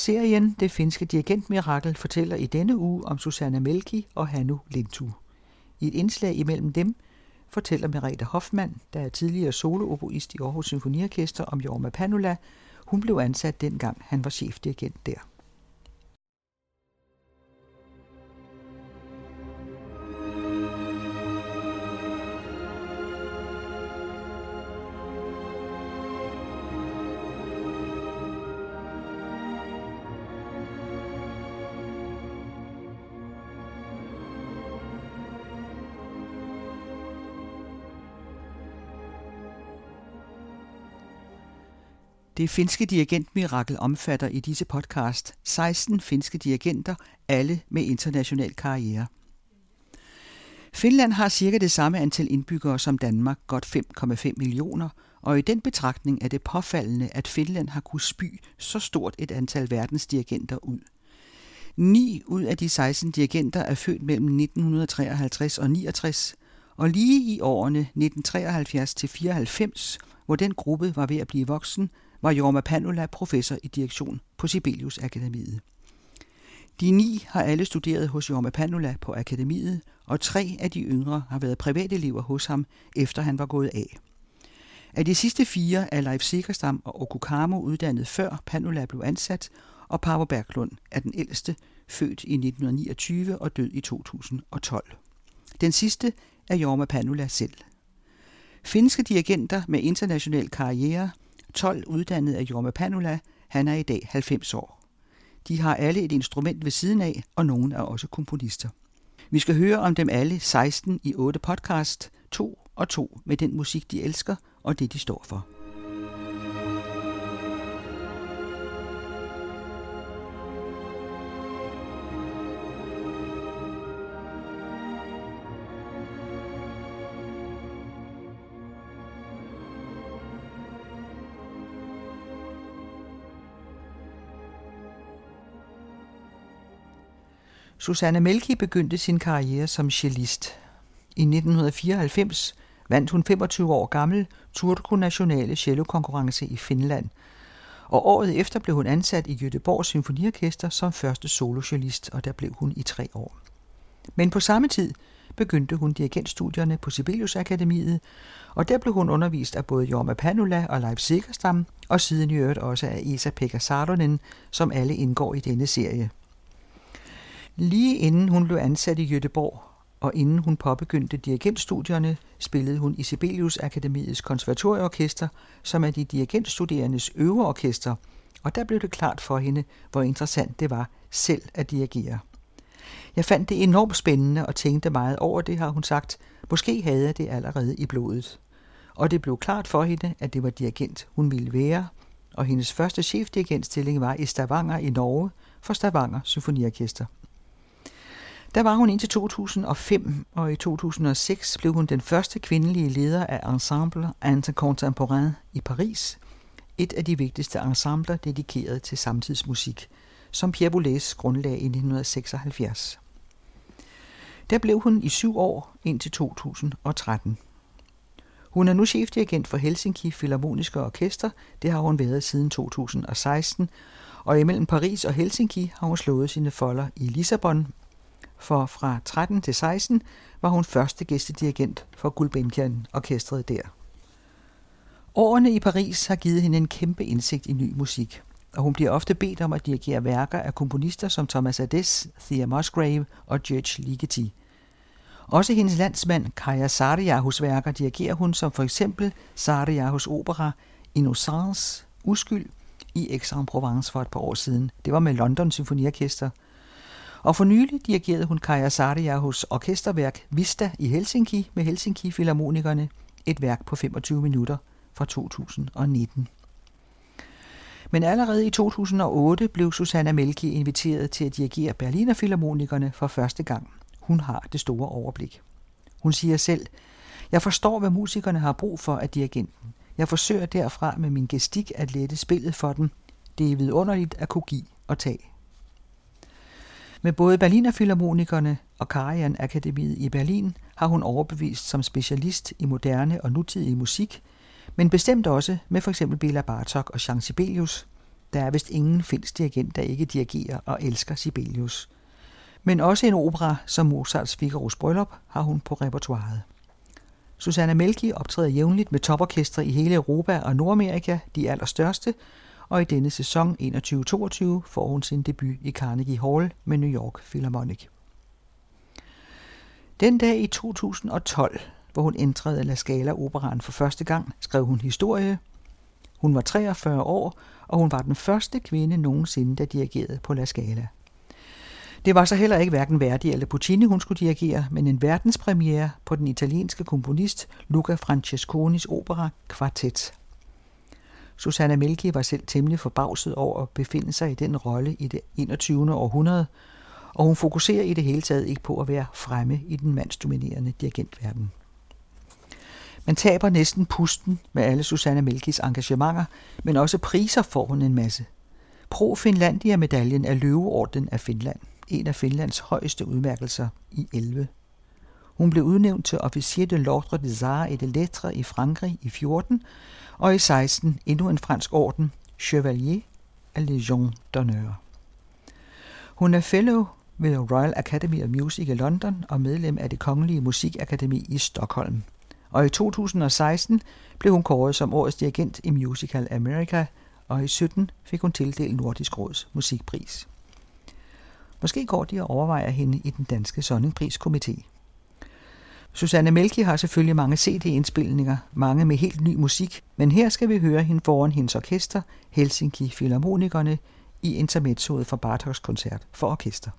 Serien Det finske dirigentmirakel fortæller i denne uge om Susanna Mälkki og Hannu Lintu. I et indslag imellem dem fortæller Merete Hoffmann, der er tidligere solooboist i Aarhus Symfoniorkester, om Jorma Panula. Hun blev ansat dengang han var chefdirigent der. Det finske dirigentmirakel omfatter i disse podcast 16 finske dirigenter, alle med international karriere. Finland har cirka det samme antal indbyggere som Danmark, godt 5,5 millioner, og i den betragtning er det påfaldende, at Finland har kunnet spy så stort et antal verdensdirigenter ud. 9 ud af de 16 dirigenter er født mellem 1953 og 69, og lige i årene 1973-94, hvor den gruppe var ved at blive voksen, var Jorma Panula professor i direktion på Sibelius Akademiet. De 9 har alle studeret hos Jorma Panula på akademiet, og 3 af de yngre har været privatelever hos ham, efter han var gået af. Af de sidste 4 er Leif Segerstam og Okko Kamu uddannet før Panula blev ansat, og Parvo Berglund er den ældste, født i 1929 og død i 2012. Den sidste er Jorma Panula selv. Finske dirigenter med international karriere, 12 uddannet af Jorma Panula, han er i dag 90 år. De har alle et instrument ved siden af, og nogen er også komponister. Vi skal høre om dem alle 16 i 8 podcast, 2 og 2 med den musik, de elsker og det, de står for. Susanna Mälkki begyndte sin karriere som cellist. I 1994 vandt hun 25 år gammel Turku Nationale Cellokonkurrence i Finland, og året efter blev hun ansat i Göteborgs Symfoniorkester som første solocellist, og der blev hun i 3 år. Men på samme tid begyndte hun dirigentstudierne på Sibelius Akademiet, og der blev hun undervist af både Jorma Panula og Leif Segerstam, og siden i øvrigt også af Isa Pekka Salonen, som alle indgår i denne serie. Lige inden hun blev ansat i Göteborg, og inden hun påbegyndte dirigentstudierne, spillede hun i Sibelius Akademiets konservatorieorkester, som er de dirigentstuderendes øveorkester, og der blev det klart for hende, hvor interessant det var selv at dirigere. Jeg fandt det enormt spændende og tænkte meget over det, har hun sagt. Måske havde jeg det allerede i blodet. Og det blev klart for hende, at det var dirigent, hun ville være, og hendes første chefdirigentstilling var i Stavanger i Norge for Stavanger Symfoniorkester. Der var hun indtil 2005, og i 2006 blev hun den første kvindelige leder af Ensemble Inter Contemporain i Paris, et af de vigtigste ensembler dedikeret til samtidsmusik, som Pierre Boulez grundlagde i 1976. Der blev hun i 7 år indtil 2013. Hun er nu chefdirigent for Helsinki Philharmoniske Orkester, det har hun været siden 2016, og imellem Paris og Helsinki har hun slået sine folder i Lissabon, for fra 13 til 16 var hun første gæstedirigent for Gulbenkian Orkestret der. Årene i Paris har givet hende en kæmpe indsigt i ny musik, og hun bliver ofte bedt om at dirigere værker af komponister som Thomas Adès, Thea Musgrave og George Ligeti. Også hendes landsmand Kaija Saariahos værker dirigerer hun, som for eksempel Saariahos opera Innocence, Uskyld, i Aix-en-Provence for et par år siden. Det var med London Symfoniorkester. Og for nylig dirigerede hun Kaija Saariahos orkesterværk Vista i Helsinki med Helsinki Filharmonikerne, et værk på 25 minutter fra 2019. Men allerede i 2008 blev Susanna Mälkki inviteret til at dirigere Berliner Filharmonikerne for første gang. Hun har det store overblik. Hun siger selv, jeg forstår, hvad musikerne har brug for af dirigenten. Jeg forsøger derfra med min gestik at lette spillet for dem. Det er vidunderligt at kunne give og tage. Med både Berliner Filharmonikerne og Karajan Akademiet i Berlin har hun overbevist som specialist i moderne og nutidig musik, men bestemt også med f.eks. Béla Bartók og Jean Sibelius, Der er vist ingen finsk dirigent, der ikke dirigerer og elsker Sibelius. Men også en opera som Mozarts Figaros Bryllup har hun på repertoiret. Susanna Mälkki optræder jævnligt med toporkestre i hele Europa og Nordamerika, de allerstørste, og i denne sæson 21-22 får hun sin debut i Carnegie Hall med New York Philharmonic. Den dag i 2012, hvor hun indtræder La Scala-operaen for første gang, skrev hun historie. Hun var 43 år, og hun var den første kvinde nogensinde, der dirigerede på La Scala. Det var så heller ikke hverken Verdi eller Puccini, hun skulle dirigere, men en verdenspremiere på den italienske komponist Luca Francesconis opera Kvartet. Susanna Mälkki var selv temmelig forbavset over at befinde sig i den rolle i det 21. århundrede, og hun fokuserer i det hele taget ikke på at være fremme i den mandsdominerende dirigentverden. Man taber næsten pusten med alle Susanna Mälkkis engagementer, men også priser får hun en masse. Pro Finlandia-medaljen er løveorden af Finland, en af Finlands højeste udmærkelser i 11. Hun blev udnævnt til officier de l'ordre des arts et des lettres i Frankrig i 14, og i 16 endnu en fransk orden, Chevalier af Légion d'honneur. Hun er fellow ved Royal Academy of Music i London og medlem af det Kongelige Musikakademi i Stockholm. Og i 2016 blev hun kåret som årets dirigent i Musical America, og i 17 fik hun tildelt Nordisk Råds musikpris. Måske går de og overvejer hende i den danske Sonningpriskomité. Susanna Mälkki har selvfølgelig mange CD-indspilninger, mange med helt ny musik, men her skal vi høre hende foran hendes orkester, Helsinki Philharmonikerne, i intermezzoet fra Bartóks koncert for orkester.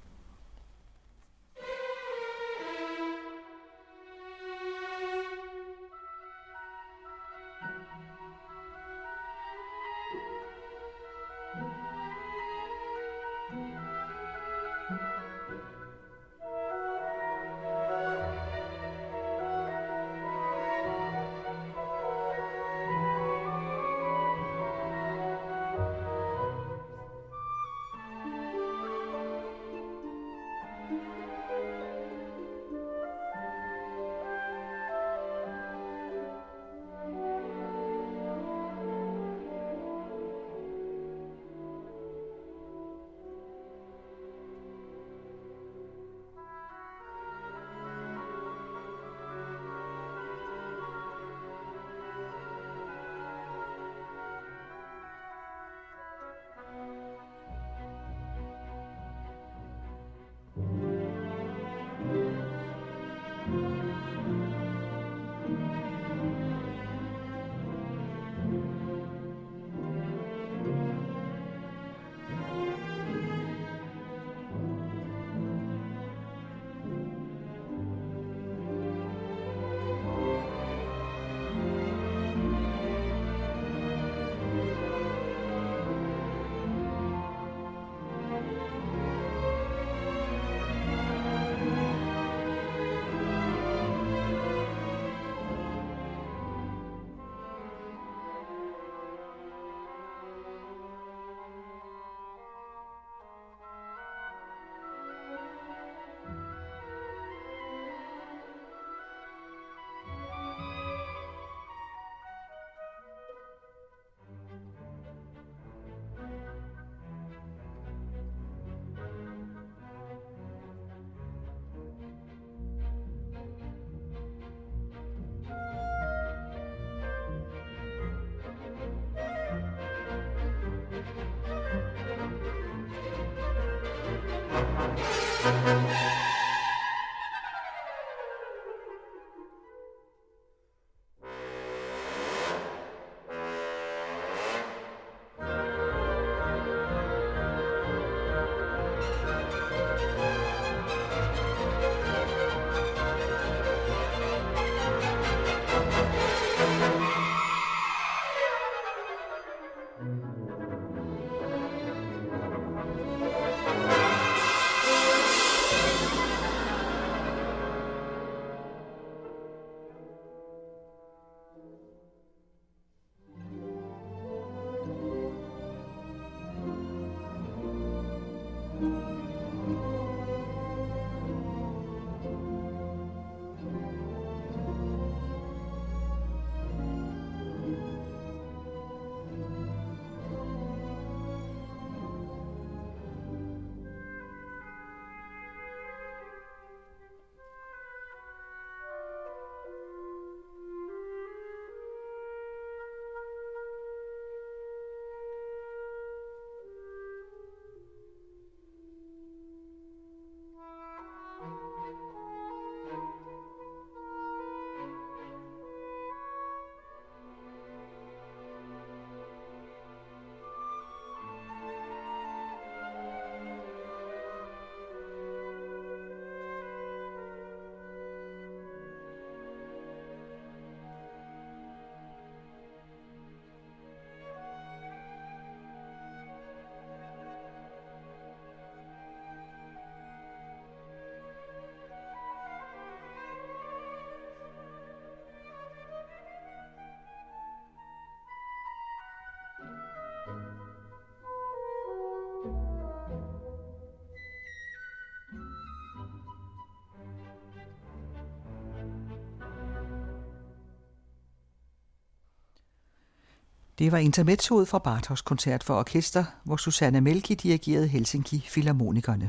Det var intermezzoet fra Bartóks koncert for orkester, hvor Susanna Mälkki dirigerede Helsinki Filharmonikerne.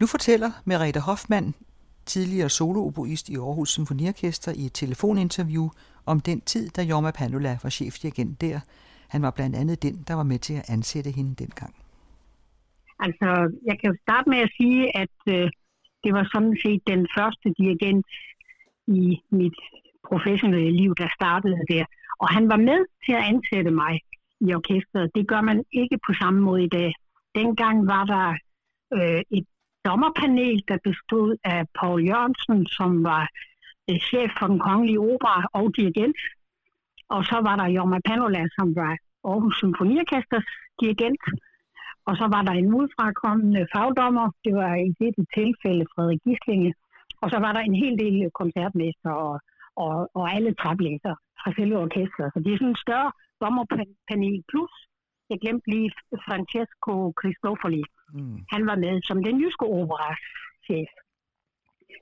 Nu fortæller Merete Hoffmann, tidligere solooboist i Aarhus Symfoniorkester, i et telefoninterview om den tid, da Jorma Panula var chefdirigent der. Han var blandt andet den, der var med til at ansætte hende dengang. Altså, jeg kan jo starte med at sige, at det var sådan set den første dirigent i mit professionelle liv, der startede der. Og han var med til at ansætte mig i orkestret. Det gør man ikke på samme måde i dag. Dengang var der et dommerpanel, der bestod af Poul Jørgensen, som var chef for Den Kongelige Opera og dirigent. Og så var der Jorma Panula, som var Aarhus Symfoniorkesters dirigent. Og så var der en udfrakommende fagdommer. Det var i dette tilfælde Frederik Gislinge. Og så var der en hel del koncertmester og alle træblæser fra selve orkestret. Så det er sådan en større dommerpanel plus. Jeg glemte lige Francesco Cristofoli. Han var med som den jyske operas chef.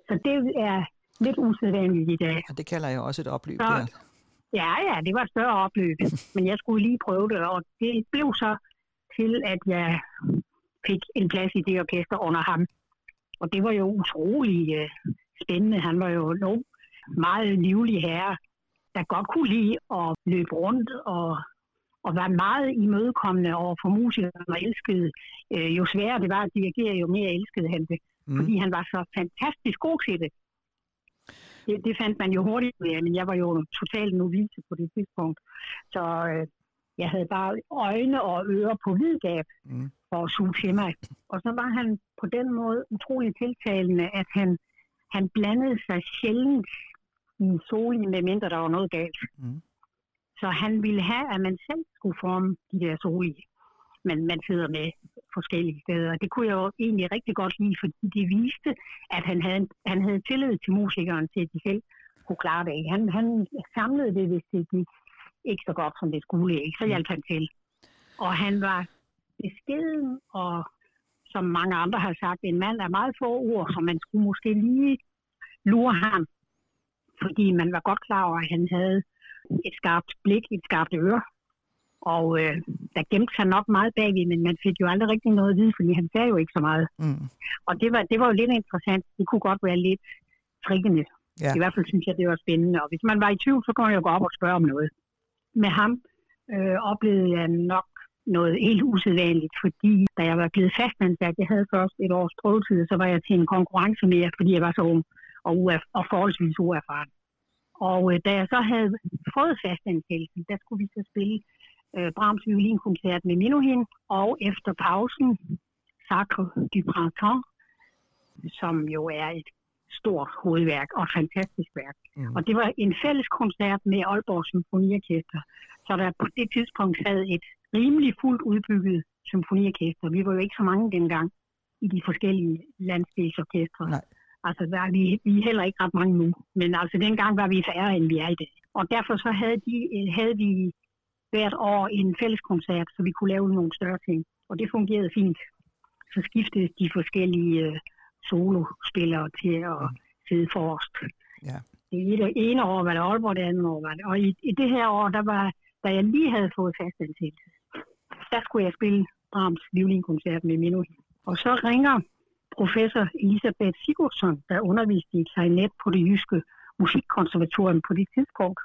Så det er lidt usædvanligt i dag. Og det kalder jeg også et opløb. Så, ja, det var et større opløb. Men jeg skulle lige prøve det, og det blev så til, at jeg fik en plads i det orkester under ham. Og det var jo utrolig spændende. Han var jo en meget livlig herre, der godt kunne lide at løbe rundt og var meget imødekommende over for musikerne og elskede. Jo sværere det var at dirigere, jo mere elskede han det. Fordi han var så fantastisk god til det. Det fandt man jo hurtigt med, men jeg var jo totalt novice på det tidspunkt. Så jeg havde bare øjne og ører på hvidgab for at suge til mig. Og så var han på den måde utroligt tiltalende, at han blandede sig sjældent i solien, medmindre der var noget galt. Så han ville have, at man selv skulle forme de der solier, men man sidder med forskellige steder. Det kunne jeg jo egentlig rigtig godt lide, fordi det viste, at han havde tillid til musikeren, til at de selv kunne klare det. Han samlede det, hvis det gik ikke så godt, som det skulle, ikke? Så hjalp han til. Og han var beskeden, og som mange andre har sagt, en mand af meget få ord, så man skulle måske lige lure ham, fordi man var godt klar over, at han havde et skarpt blik, et skarpt øre. Og der gemte sig nok meget bagved, men man fik jo aldrig rigtig noget at vide, fordi han sagde jo ikke så meget. Og det var jo lidt interessant. Det kunne godt være lidt triggende. Ja. I hvert fald synes jeg, det var spændende. Og hvis man var i tvivl, så kunne man jo gå op og spørge om noget. Med ham oplevede jeg nok noget helt usædvanligt, fordi da jeg var blevet fastansat, jeg havde først et års prøvetid, så var jeg til en konkurrence mere, fordi jeg var så ung og forholdsvis uerfaren. Og da jeg så havde fået fastansættelsen, der skulle vi så spille Brahms violinkoncert med Menuhin, og efter pausen Sacre du Printemps, som jo er et stort hovedværk og et fantastisk værk. Og det var en fælles koncert med Aalborg Symfoniorkester, så der på det tidspunkt sad et rimelig fuldt udbygget symfoniorkester. Vi var jo ikke så mange dengang i de forskellige landsdelsorkestre. Altså, vi er heller ikke ret mange nu, men altså dengang var vi færre, end vi er i dag. Og derfor så havde vi hvert år en fælles koncert, så vi kunne lave nogle større ting. Og det fungerede fint. Så skiftede de forskellige solospillere til at sidde forrest. Ja. Det ene år var det Aalborg, det andet år var det. Og i det her år, da jeg lige havde fået fastansættelse, der skulle jeg spille Brahms violinkoncert med Menuhin. Og så ringer professor Elisabeth Sigurdsson, der underviste i klarinet på det jyske musikkonservatorium på det tidspunkt.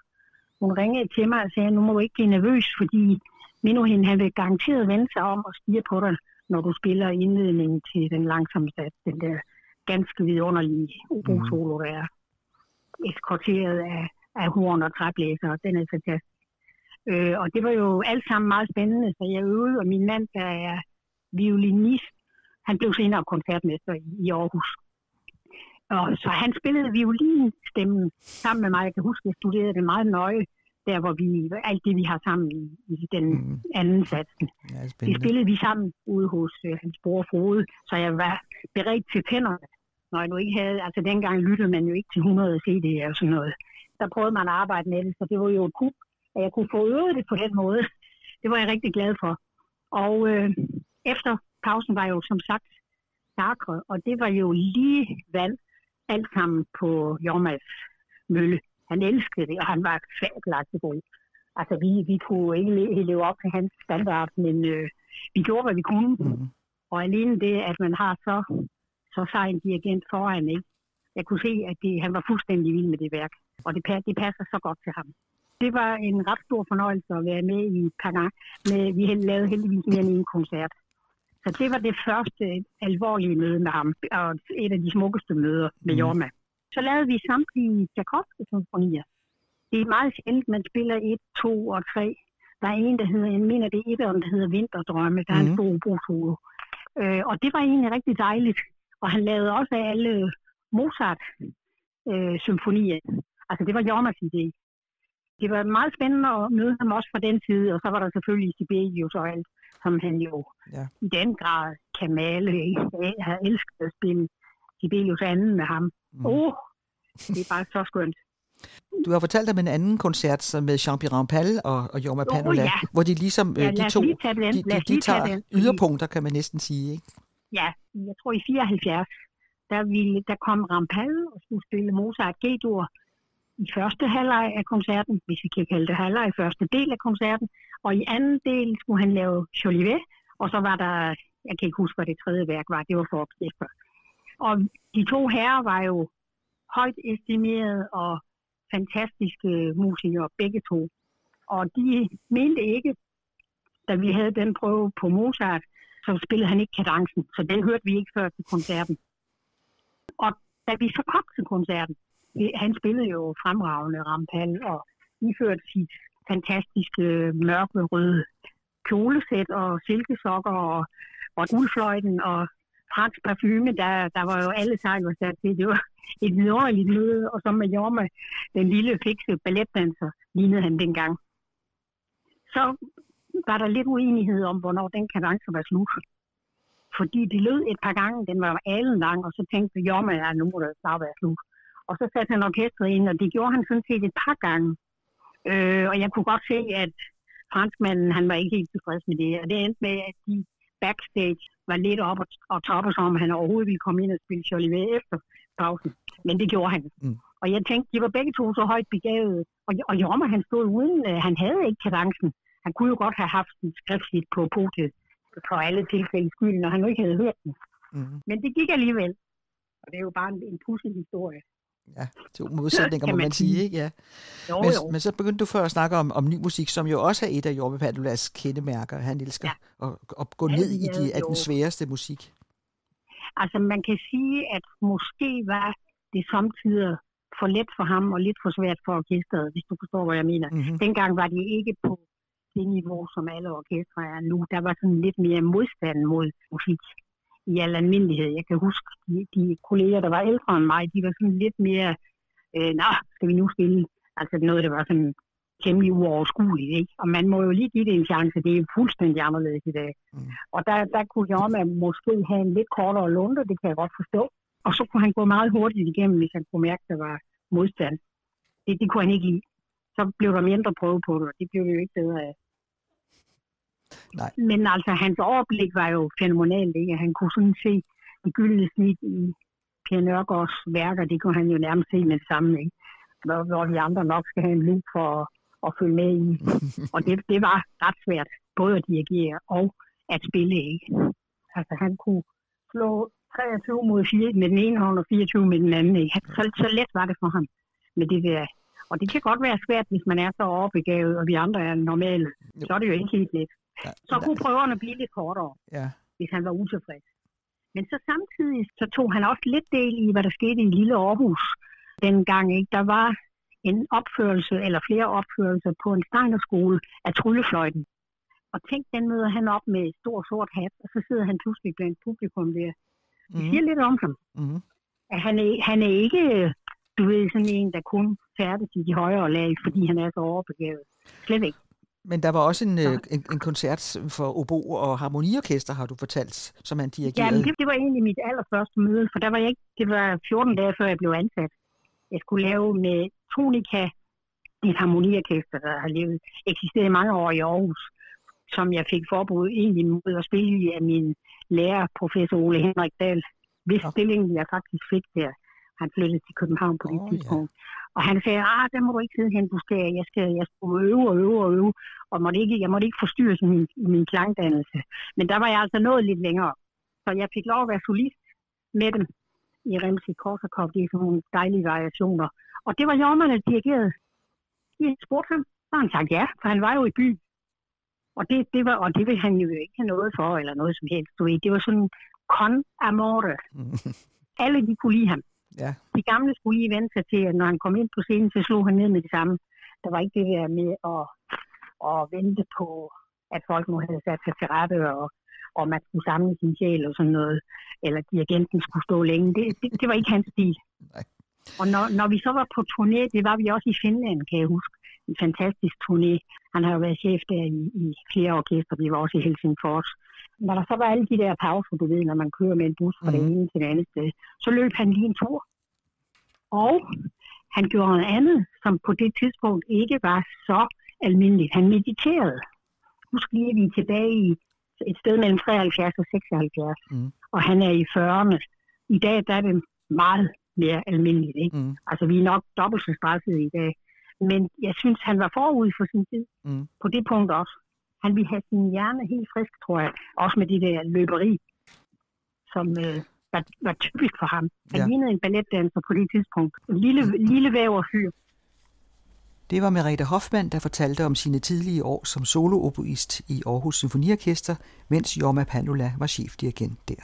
Hun ringede til mig og sagde, nu må du ikke blive nervøs, fordi Menuhin, han vil garanteret vende sig om og stige på dig, når du spiller indledningen til den langsomme sats, den der ganske vidunderlige obo-solo, der er eskorteret af horn og træblæser. Den er fantastisk. Og det var jo alt sammen meget spændende, så jeg øvede, og min mand, der er violinist, han blev senere koncertmester i Aarhus. Og så han spillede violinstemmen sammen med mig. Jeg kan huske, at jeg studerede det meget nøje, der hvor alt det, vi har sammen i den anden satsen. Ja, det spillede vi sammen ude hos hans bror Frode, så jeg var beredt til tænderne, når jeg nu ikke havde... Altså dengang lyttede man jo ikke til 100 CD'er og sådan noget. Der prøvede man at arbejde med det, så det var jo et kub, at jeg kunne få øvet det på den måde. Det var jeg rigtig glad for. Og efter pausen var jo som sagt Sacre, og det var jo lige vand alt sammen på Jormas mølle. Han elskede det, og han var fabelagtig god. Altså, vi kunne ikke leve op til hans standard, men vi gjorde, hvad vi kunne. Mm-hmm. Og alene det, at man har så sej en dirigent foran, ikke? Jeg kunne se, at han var fuldstændig vild med det værk, og det passer så godt til ham. Det var en ret stor fornøjelse at være med i Parnac, men vi lavede heldigvis mere end en koncert. Så det var det første alvorlige møde med ham, og et af de smukkeste møder med Jorma. Så lavede vi samtidig Tchaikovskys symfonier. Det er meget sjældent, man spiller 1, 2 og 3. Der er en, der hedder, jeg mener det er et, der hedder Vinterdrømme, der er en stor oboe-solo. Og det var egentlig rigtig dejligt. Og han lavede også alle Mozart-symfonier. Altså det var Jormas idé. Det var meget spændende at møde ham også fra den side, og så var der selvfølgelig Sibelius og alt, som han jo i den grad kan male. Jeg har elsket at spille Sibelius anden med ham. Det er bare så skønt. Du har fortalt om en anden koncert med Jean-Pierre Rampal og Jorma Panula, hvor de ligesom de tager yderpunkter, kan man næsten sige, ikke? Ja, jeg tror i 74, der kom Rampal og skulle spille Mozart G-dur i første halvleg af koncerten, hvis vi kan kalde det halvleg, i første del af koncerten, og i anden del skulle han lave Jolivet, og så var der, jeg kan ikke huske, hvad det tredje værk var, det var for orkester. Og de to herrer var jo højt estimeret og fantastiske musikere, begge to. Og de mente ikke, da vi havde den prøve på Mozart, så spillede han ikke kadencen, så den hørte vi ikke før til koncerten. Og da vi så kom til koncerten, han spillede jo fremragende Rampal og iførte sit fantastiske mørkerøde kjolesæt og silkesokker og guldfløjten og fransk parfume, der var jo alle sejler sat til. Det var et vidunderligt møde, og så med Jorma, den lille fikse balletdanser, lignede han dengang. Så var der lidt uenighed om, hvornår den kadence var slut. Fordi det lød et par gange, den var alenlang, og så tænkte Jorma, ja, nu må det snart være slut. Og så satte han orkestret ind, og det gjorde han sådan set et par gange. Og jeg kunne godt se, at franskmanden, han var ikke helt tilfreds med det. Og det endte med, at de backstage var lidt op og toppe sig om, han overhovedet ville komme ind og spille Jolivet efter pausen. Men det gjorde han. Mm. Og jeg tænkte, de var begge to så højt begavede. Og Jorma, han stod uden, han havde ikke kadencen. Han kunne jo godt have haft den skriftligt på podiet for alle tilfælde skylden, når han nu ikke havde hørt den. Mm. Men det gik alligevel. Og det er jo bare en pudsig historie. Ja, to modsætninger, må man sige, ikke? Ja. Men så begyndte du før at snakke om ny musik, som jo også er et af Jorma Panulas kendemærker. Han elsker at gå ned i den sværeste musik. Altså, man kan sige, at måske var det samtidig for let for ham og lidt for svært for orkestret, hvis du forstår, hvad jeg mener. Mm-hmm. Dengang var de ikke på det niveau, som alle orkestre er nu. Der var sådan lidt mere modstand mod musik i al almindelighed. Jeg kan huske, de kolleger, der var ældre end mig, de var sådan lidt mere, skal vi nu spille? Altså noget, der var sådan temmelig uoverskueligt, ikke? Og man må jo lige give det en chance, det er fuldstændig anderledes i dag. Mm. Og der kunne Jorma måske have en lidt kortere lunte, det kan jeg godt forstå. Og så kunne han gå meget hurtigt igennem, hvis han kunne mærke, at der var modstand. Det kunne han ikke lide. Så blev der mindre prøve på det, og det blev det jo ikke bedre af. Nej. Men altså, hans overblik var jo fænomenalt, ikke? Han kunne sådan se det gyldne snit i Per Nørgaards værker, det kunne han jo nærmest se med det samme, ikke? Hvor de andre nok skal have en luk for at følge med i. Og det var ret svært, både at dirigere og at spille, ikke? Altså, han kunne slå 23 mod 4 med den ene hånd og 24 med den anden, ikke? Så let var det for ham med det der. Og det kan godt være svært, hvis man er så overbegavet, og vi andre er normale. Så er det jo ikke helt let. Så kunne prøverne blive lidt kortere, hvis han var utilfreds. Men så samtidig, så tog han også lidt del i, hvad der skete i lille Aarhus dengang, ikke? Der var en opførelse, eller flere opførelser på en Steinerskole af Tryllefløjten. Og tænk, den møder han op med et stor sort hat, og så sidder han pludselig blandt publikum der. Det siger lidt om ham. Mm-hmm. At han er ikke, du ved, sådan en, der kun færdes i de højere lag, fordi han er så overbegavet. Slet ikke. Men der var også en koncert for oboe og harmoniorkester, har du fortalt, som han dirigerede. Ja, men det var egentlig mit allerførste møde, for der var jeg ikke, det var 14 dage før jeg blev ansat. Jeg skulle lave med Tonika, et harmoniorkester, der har eksisteret mange år i Aarhus, som jeg fik forbud egentlig mod at spille af min lærer, professor Ole Henrik Dahl, hvis stillingen jeg faktisk fik der. Han flyttede til København på det tidspunkt. Ja. Og han sagde, der må du ikke sidde hen, du skal. Jeg skulle øve, og jeg måtte ikke forstyrre min klangdannelse. Men der var jeg altså nået lidt længere. Så jeg fik lov at være solist med dem i Rimsky-Korsakov. Det er sådan nogle dejlige variationer. Og det var Jorma, der dirigerede. Jeg spurgte ham, og han sagde ja, for han var jo i byen. Og det ville han jo ikke have noget for, eller noget som helst. Du ved. Det var sådan con amore. Alle de kunne lide ham. Ja. De gamle skulle lige vente sig til, at når han kom ind på scenen, så slog han ned med det samme. Der var ikke det der med at vente på, at folk nu havde sat sig til rette, og man skulle samle sin sjæl og sådan noget, eller dirigenten skulle stå længe. Det var ikke hans stil. Nej. Og når vi så var på turné, det var vi også i Finland, kan jeg huske. En fantastisk turné. Han har jo været chef der i flere orkester. Vi var også i Helsingfors. Når der så var alle de der pauser, du ved, når man kører med en bus fra det ene til det andet sted, så løb han lige en tur. Og han gjorde noget andet, som på det tidspunkt ikke var så almindeligt. Han mediterede. Husk lige, at vi er tilbage i et sted mellem 73 og 76. Mm. Og han er i 40'erne. I dag der er det meget mere almindeligt. Ikke? Mm. Altså, vi er nok dobbelt så stressede i dag. Men jeg synes, han var forud for sin tid. Mm. På det punkt også. Han ville have sin hjerne helt frisk, tror jeg. Også med det der løberi, som var typisk for ham. Han lignede en balletdanser på det tidspunkt. En lille væverfyr. Det var Merete Hoffmann, der fortalte om sine tidlige år som solooboist i Aarhus Symfoniorkester, mens Jorma Panula var chefdirigent der.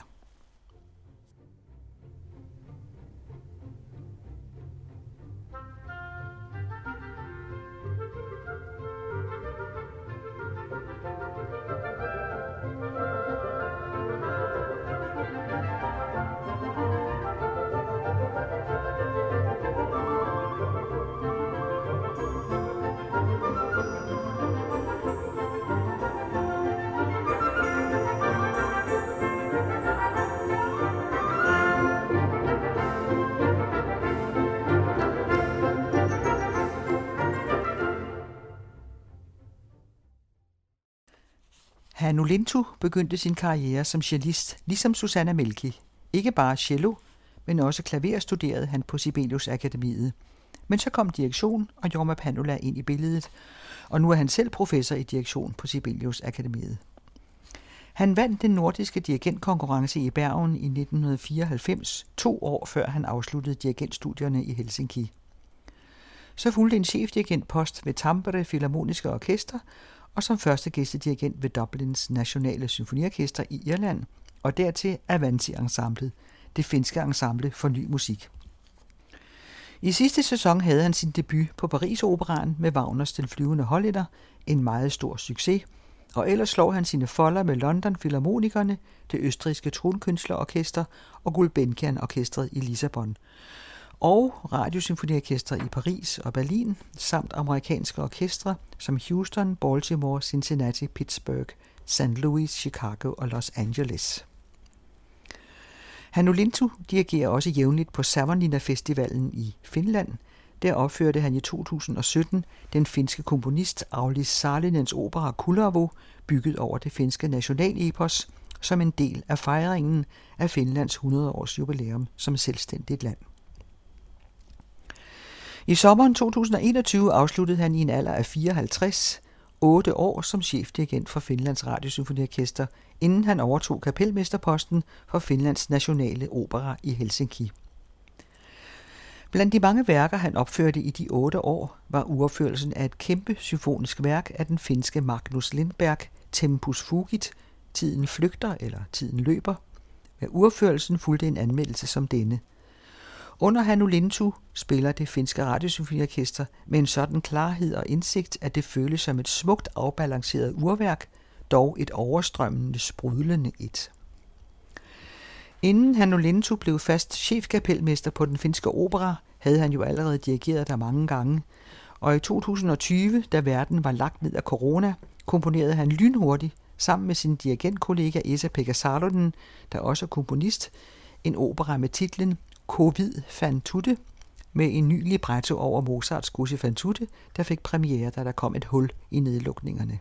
Hannu Lintu begyndte sin karriere som cellist, ligesom Susanna Mälkki. Ikke bare cello, men også klaver studerede han på Sibelius Akademiet. Men så kom direktion og Jorma Panula ind i billedet, og nu er han selv professor i direktion på Sibelius Akademiet. Han vandt den nordiske dirigentkonkurrence i Bergen i 1994, 2 år før han afsluttede dirigentstudierne i Helsinki. Så fulgte en chefdirigentpost ved Tampere Filharmoniske Orkester, og som første gæstedirigent ved Dublins Nationale Symfoniorkester i Irland, og dertil Avanti-ensemblet, det finske ensemble for ny musik. I sidste sæson havde han sin debut på Paris-operaen med Wagners Den flyvende hollænder, en meget stor succes, og ellers slog han sine folder med London Filharmonikerne, det østrigske tonkünstlerorkester og Gulbenkian Orkestret i Lissabon, og Radiosymfoniorkester i Paris og Berlin, samt amerikanske orkestre som Houston, Baltimore, Cincinnati, Pittsburgh, St. Louis, Chicago og Los Angeles. Hannu Lintu dirigerer også jævnligt på Savonlinna-festivalen i Finland. Der opførte han i 2017 den finske komponist Aulis Saarinens opera Kullervo, bygget over det finske nationalepos, som en del af fejringen af Finlands 100-års jubilæum som selvstændigt land. I sommeren 2021 afsluttede han i en alder af 54, 8 år som chefdirigent for Finlands Radiosymfoniorkester, inden han overtog kapelmesterposten for Finlands Nationale Opera i Helsinki. Blandt de mange værker, han opførte i de 8 år, var uropførelsen af et kæmpe symfonisk værk af den finske Magnus Lindberg, Tempus Fugit, Tiden flygter eller Tiden løber. Med uropførelsen fulgte en anmeldelse som denne. Under Hannu Lintu spiller det finske Radiosymfoniorkester med en sådan klarhed og indsigt, at det føles som et smukt afbalanceret urværk, dog et overstrømmende, sprudlende et. Inden Hannu Lintu blev fast chefkapelmester på den finske opera, havde han jo allerede dirigeret der mange gange, og i 2020, da verden var lagt ned af corona, komponerede han lynhurtigt sammen med sin dirigentkollega Isa Pekka Salonen, der også er komponist, en opera med titlen Covid van Tutte med en ny libretto over Mozarts Così fan tutte, der fik premiere, da der kom et hul i nedlukningerne.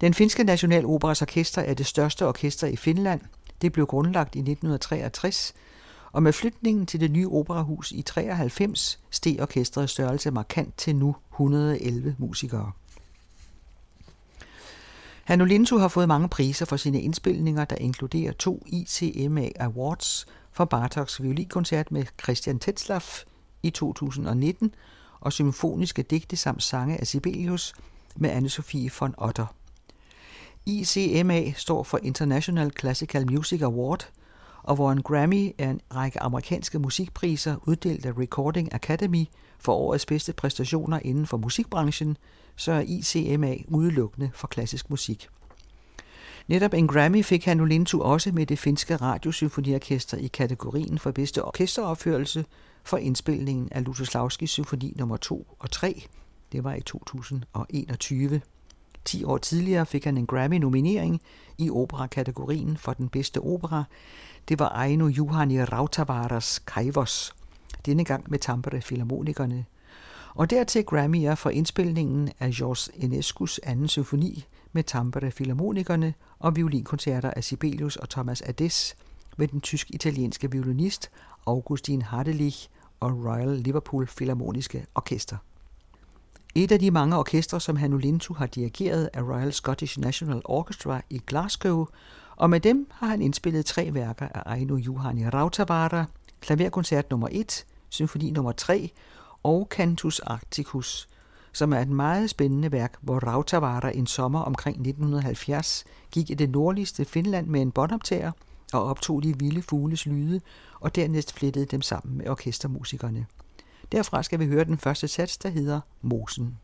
Den finske Nationaloperas orkester er det største orkester i Finland. Det blev grundlagt i 1963, og med flytningen til det nye operahus i 93 steg orkestrets størrelse markant til nu 111 musikere. Hannu Lintu har fået mange priser for sine indspilninger, der inkluderer 2 ICMA Awards for Bartóks violinkoncert med Christian Tetzlaff i 2019 og symfoniske digte samt sange af Sibelius med Anne-Sophie von Otter. ICMA står for International Classical Music Award, og hvor en Grammy er en række amerikanske musikpriser uddelt af Recording Academy for årets bedste præstationer inden for musikbranchen, så er ICMA udelukkende for klassisk musik. Netop en Grammy fik Hannu Lintu også med det finske Radiosymfoniorkester i kategorien for bedste orkesteropførelse for indspilningen af Lutoslawskis symfoni nummer 2 og 3. Det var i 2021. 10 år tidligere fik han en Grammy-nominering i operakategorien for den bedste opera. Det var Aino Juhani Rautavaaras Kaivos, denne gang med Tampere Filharmonikerne. Og dertil Grammy'er for indspilningen af George Enescus 2. symfoni med Tampere Filharmonikerne og violinkoncerter af Sibelius og Thomas Adès med den tysk-italienske violinist Augustin Hardelich og Royal Liverpool Filharmoniske Orkester. Et af de mange orkestre, som Hannu Lintu har dirigeret, er Royal Scottish National Orchestra i Glasgow, og med dem har han indspillet 3 værker af Aino Juhani Rautavaara, klaverkoncert nummer 1, symfoni nummer 3 og Cantus Arcticus, som er et meget spændende værk, hvor Rautavaara en sommer omkring 1970 gik i det nordligste Finland med en båndoptager og optog de vilde fugles lyde, og dernæst flettede dem sammen med orkestermusikerne. Derfra skal vi høre den første sats, der hedder Mosen.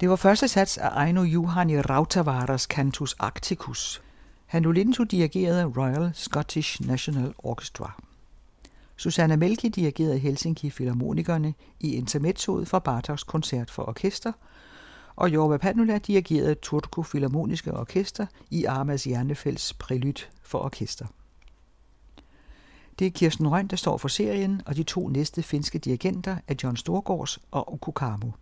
Det var første sats af Aino Juhani Rautavaaras Cantus Arcticus. Hannu Lintu dirigerede Royal Scottish National Orchestra. Susanna Mälkki dirigerede Helsinki Philharmonikerne i intermezzoet fra Bartóks koncert for orkester, og Jorma Panula dirigerede Turku Filharmoniske Orkester i Armas Jernefelds Prelude for orkester. Det er Kirsten Rønn, der står for serien, og de to næste finske dirigenter er John Storgårds og Okko Kamu.